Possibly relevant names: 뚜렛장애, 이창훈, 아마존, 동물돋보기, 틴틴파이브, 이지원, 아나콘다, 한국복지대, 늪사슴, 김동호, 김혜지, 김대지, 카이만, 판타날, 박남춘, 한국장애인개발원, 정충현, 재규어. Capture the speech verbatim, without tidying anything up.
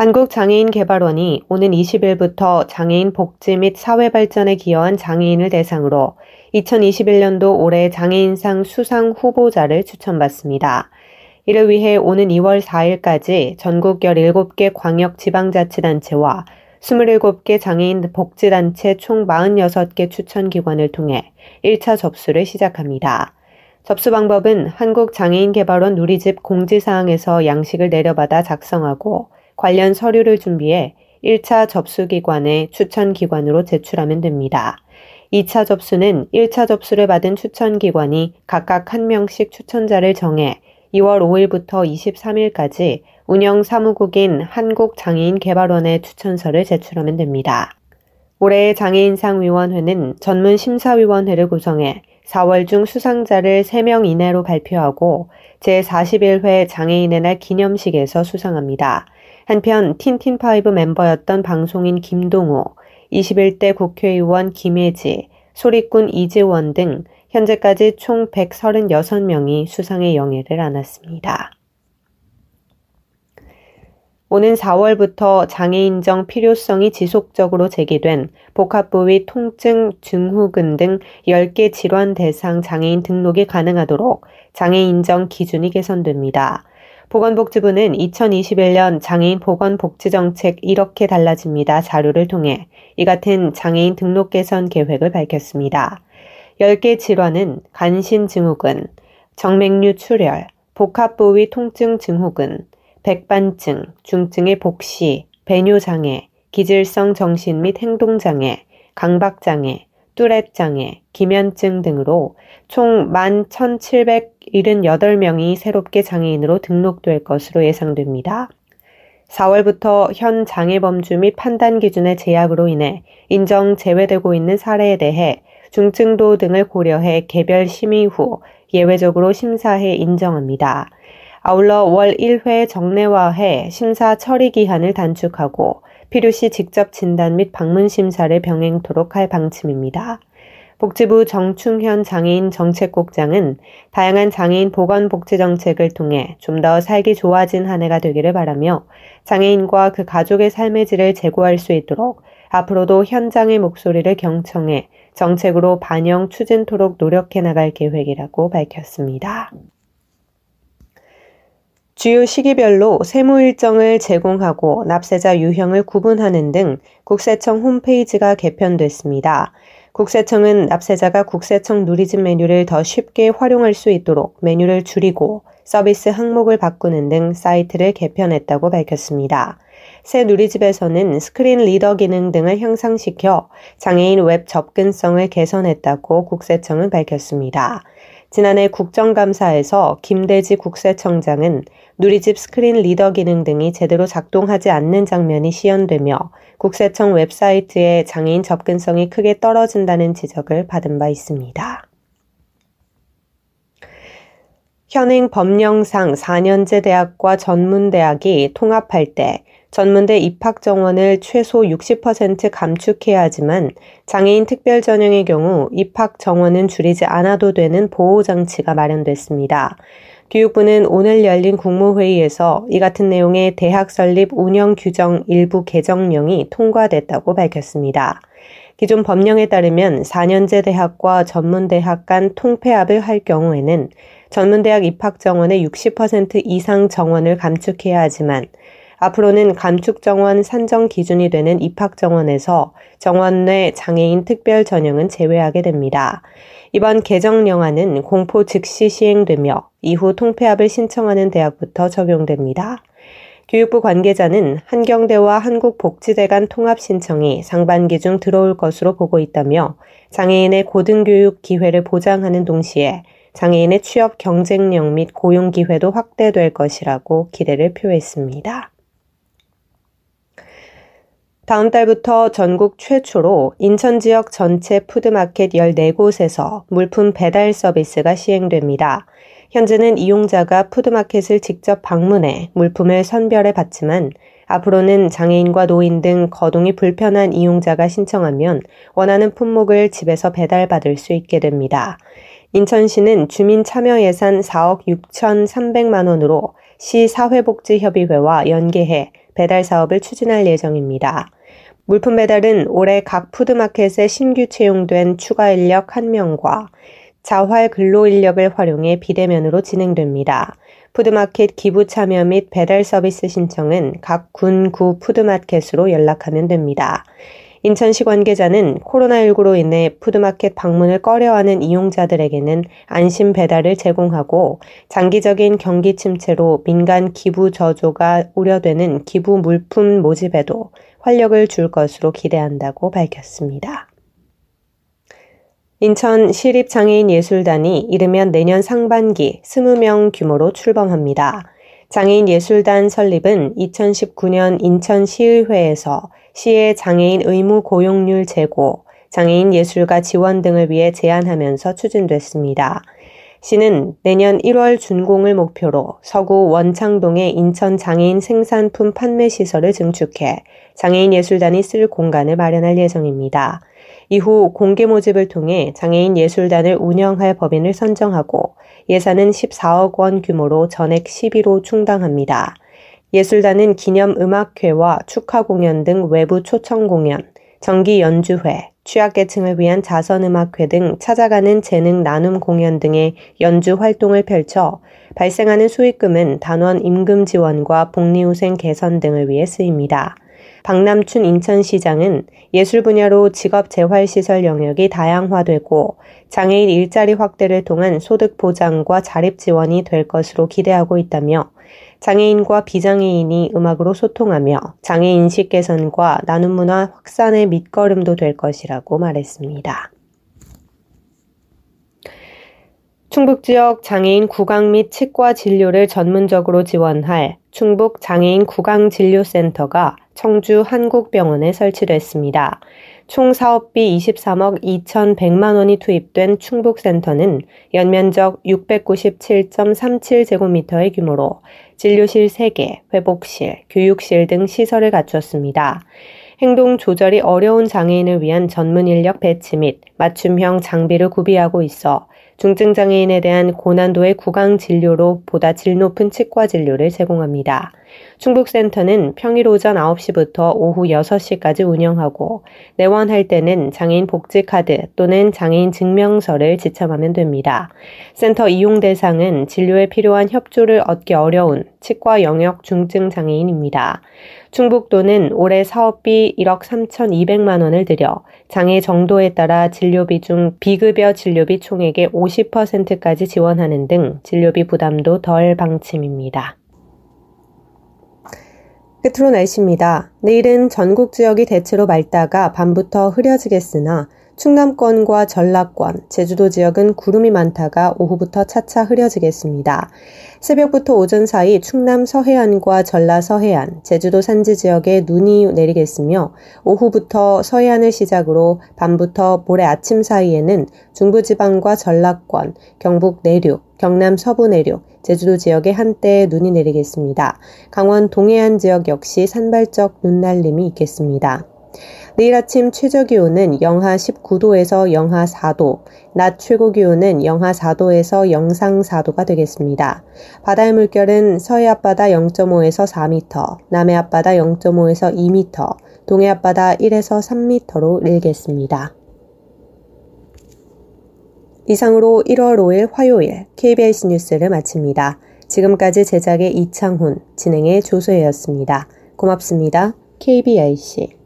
한국장애인개발원이 오는 이십일부터 장애인 복지 및 사회발전에 기여한 장애인을 대상으로 이천이십일년도 올해 장애인상 수상 후보자를 추천받습니다. 이를 위해 오는 이월 사일까지 전국 열일곱 개 광역지방자치단체와 스물일곱 개 장애인 복지단체 총 마흔여섯 개 추천기관을 통해 일차 접수를 시작합니다. 접수 방법은 한국장애인개발원 누리집 공지사항에서 양식을 내려받아 작성하고 관련 서류를 준비해 일차 접수기관에 추천기관으로 제출하면 됩니다. 이차 접수는 일차 접수를 받은 추천기관이 각각 한 명씩 추천자를 정해 이월 오일부터 이십삼일까지 운영사무국인 한국장애인개발원에 추천서를 제출하면 됩니다. 올해의 장애인상위원회는 전문심사위원회를 구성해 사월 중 수상자를 세 명 이내로 발표하고 제사십일회 장애인의 날 기념식에서 수상합니다. 한편 틴틴파이브 멤버였던 방송인 김동호, 이십일대 국회의원 김혜지, 소리꾼 이지원 등 현재까지 총 백삼십육 명이 수상의 영예를 안았습니다. 오는 사월부터 장애인정 필요성이 지속적으로 제기된 복합부위 통증, 증후군 등 열 개 질환 대상 장애인 등록이 가능하도록 장애인정 기준이 개선됩니다. 보건복지부는 이천이십일년 장애인 보건복지정책 이렇게 달라집니다 자료를 통해 이 같은 장애인 등록 개선 계획을 밝혔습니다. 열 개 질환은 간신증후군, 정맥류 출혈, 복합부위 통증 증후군, 백반증, 중증의 복시, 배뇨장애, 기질성 정신 및 행동장애, 강박장애, 뚜렛장애, 기면증 등으로 총 만 천칠백칠십팔 명이 새롭게 장애인으로 등록될 것으로 예상됩니다. 사월부터 현 장애 범주 및 판단 기준의 제약으로 인해 인정 제외되고 있는 사례에 대해 중증도 등을 고려해 개별 심의 후 예외적으로 심사해 인정합니다. 아울러 월 일회 정례화해 심사 처리 기한을 단축하고 필요시 직접 진단 및 방문 심사를 병행토록 할 방침입니다. 복지부 정충현 장애인 정책국장은 다양한 장애인 보건복지 정책을 통해 좀 더 살기 좋아진 한 해가 되기를 바라며 장애인과 그 가족의 삶의 질을 제고할 수 있도록 앞으로도 현장의 목소리를 경청해 정책으로 반영 추진토록 노력해 나갈 계획이라고 밝혔습니다. 주요 시기별로 세무 일정을 제공하고 납세자 유형을 구분하는 등 국세청 홈페이지가 개편됐습니다. 국세청은 납세자가 국세청 누리집 메뉴를 더 쉽게 활용할 수 있도록 메뉴를 줄이고 서비스 항목을 바꾸는 등 사이트를 개편했다고 밝혔습니다. 새 누리집에서는 스크린 리더 기능 등을 향상시켜 장애인 웹 접근성을 개선했다고 국세청은 밝혔습니다. 지난해 국정감사에서 김대지 국세청장은 누리집 스크린 리더 기능 등이 제대로 작동하지 않는 장면이 시연되며 국세청 웹사이트의 장애인 접근성이 크게 떨어진다는 지적을 받은 바 있습니다. 현행 법령상 사년제 대학과 전문대학이 통합할 때 전문대 입학 정원을 최소 육십 퍼센트 감축해야 하지만 장애인 특별 전형의 경우 입학 정원은 줄이지 않아도 되는 보호 장치가 마련됐습니다. 교육부는 오늘 열린 국무회의에서 이 같은 내용의 대학 설립 운영 규정 일부 개정령이 통과됐다고 밝혔습니다. 기존 법령에 따르면 사년제 대학과 전문대학 간 통폐합을 할 경우에는 전문대학 입학 정원의 육십 퍼센트 이상 정원을 감축해야 하지만 앞으로는 감축 정원 산정 기준이 되는 입학 정원에서 정원 내 장애인 특별 전형은 제외하게 됩니다. 이번 개정령안은 공포 즉시 시행되며 이후 통폐합을 신청하는 대학부터 적용됩니다. 교육부 관계자는 한경대와 한국복지대 간 통합 신청이 상반기 중 들어올 것으로 보고 있다며 장애인의 고등교육 기회를 보장하는 동시에 장애인의 취업 경쟁력 및 고용 기회도 확대될 것이라고 기대를 표했습니다. 다음 달부터 전국 최초로 인천 지역 전체 푸드마켓 열네 곳에서 물품 배달 서비스가 시행됩니다. 현재는 이용자가 푸드마켓을 직접 방문해 물품을 선별해 받지만 앞으로는 장애인과 노인 등 거동이 불편한 이용자가 신청하면 원하는 품목을 집에서 배달받을 수 있게 됩니다. 인천시는 주민 참여 예산 사억 육천삼백만 원으로 시 사회복지협의회와 연계해 배달 사업을 추진할 예정입니다. 물품 배달은 올해 각 푸드마켓에 신규 채용된 추가 인력 한 명과 자활 근로 인력을 활용해 비대면으로 진행됩니다. 푸드마켓 기부 참여 및 배달 서비스 신청은 각 군, 구 푸드마켓으로 연락하면 됩니다. 인천시 관계자는 코로나십구로 인해 푸드마켓 방문을 꺼려하는 이용자들에게는 안심 배달을 제공하고 장기적인 경기 침체로 민간 기부 저조가 우려되는 기부 물품 모집에도 활력을 줄 것으로 기대한다고 밝혔습니다. 인천 시립장애인예술단이 이르면 내년 상반기 이십 명 규모로 출범합니다. 장애인예술단 설립은 이천십구 년 인천시의회에서 시의 장애인 의무 고용률 제고, 장애인 예술가 지원 등을 위해 제안하면서 추진됐습니다. 시는 내년 일월 준공을 목표로 서구 원창동의 인천 장애인 생산품 판매 시설을 증축해 장애인 예술단이 쓸 공간을 마련할 예정입니다. 이후 공개 모집을 통해 장애인 예술단을 운영할 법인을 선정하고 예산은 십사억 원 규모로 전액 시비로 충당합니다. 예술단은 기념음악회와 축하 공연 등 외부 초청 공연, 정기 연주회, 취약계층을 위한 자선음악회 등 찾아가는 재능 나눔 공연 등의 연주 활동을 펼쳐 발생하는 수익금은 단원 임금 지원과 복리후생 개선 등을 위해 쓰입니다. 박남춘 인천시장은 예술 분야로 직업 재활시설 영역이 다양화되고 장애인 일자리 확대를 통한 소득 보장과 자립 지원이 될 것으로 기대하고 있다며 장애인과 비장애인이 음악으로 소통하며 장애 인식 개선과 나눔 문화 확산의 밑거름도 될 것이라고 말했습니다. 충북 지역 장애인 구강 및 치과 진료를 전문적으로 지원할 충북 장애인 구강진료센터가 청주 한국병원에 설치됐습니다. 총 사업비 이십삼억 이천백만 원이 투입된 충북센터는 연면적 육백구십칠 점 삼칠 제곱미터의 규모로 진료실 세 개, 회복실, 교육실 등 시설을 갖췄습니다. 행동 조절이 어려운 장애인을 위한 전문 인력 배치 및 맞춤형 장비를 구비하고 있어 중증 장애인에 대한 고난도의 구강 진료로 보다 질 높은 치과 진료를 제공합니다. 충북센터는 평일 오전 아홉 시부터 오후 여섯 시까지 운영하고 내원할 때는 장애인 복지카드 또는 장애인 증명서를 지참하면 됩니다. 센터 이용 대상은 진료에 필요한 협조를 얻기 어려운 치과 영역 중증 장애인입니다. 충북도는 올해 사업비 일억 삼천이백만 원을 들여 장애 정도에 따라 진료비 중 비급여 진료비 총액의 오십 퍼센트까지 지원하는 등 진료비 부담도 덜 방침입니다. 끝으로 날씨입니다. 내일은 전국 지역이 대체로 맑다가 밤부터 흐려지겠으나 충남권과 전라권, 제주도 지역은 구름이 많다가 오후부터 차차 흐려지겠습니다. 새벽부터 오전 사이 충남 서해안과 전라 서해안, 제주도 산지 지역에 눈이 내리겠으며 오후부터 서해안을 시작으로 밤부터 모레 아침 사이에는 중부지방과 전라권, 경북 내륙, 경남 서부 내륙, 제주도 지역에 한때 눈이 내리겠습니다. 강원 동해안 지역 역시 산발적 눈날림이 있겠습니다. 내일 아침 최저기온은 영하 십구 도에서 영하 사 도, 낮 최고기온은 영하 사 도에서 영상 사 도가 되겠습니다. 바다의 물결은 서해 앞바다 영점오에서 사 미터, 남해 앞바다 영점오에서 이 미터, 동해 앞바다 일에서 삼 미터로 일겠습니다. 이상으로 일월 오일 화요일 케이비에스 뉴스를 마칩니다. 지금까지 제작의 이창훈, 진행의 조소혜였습니다. 고맙습니다. 케이비씨.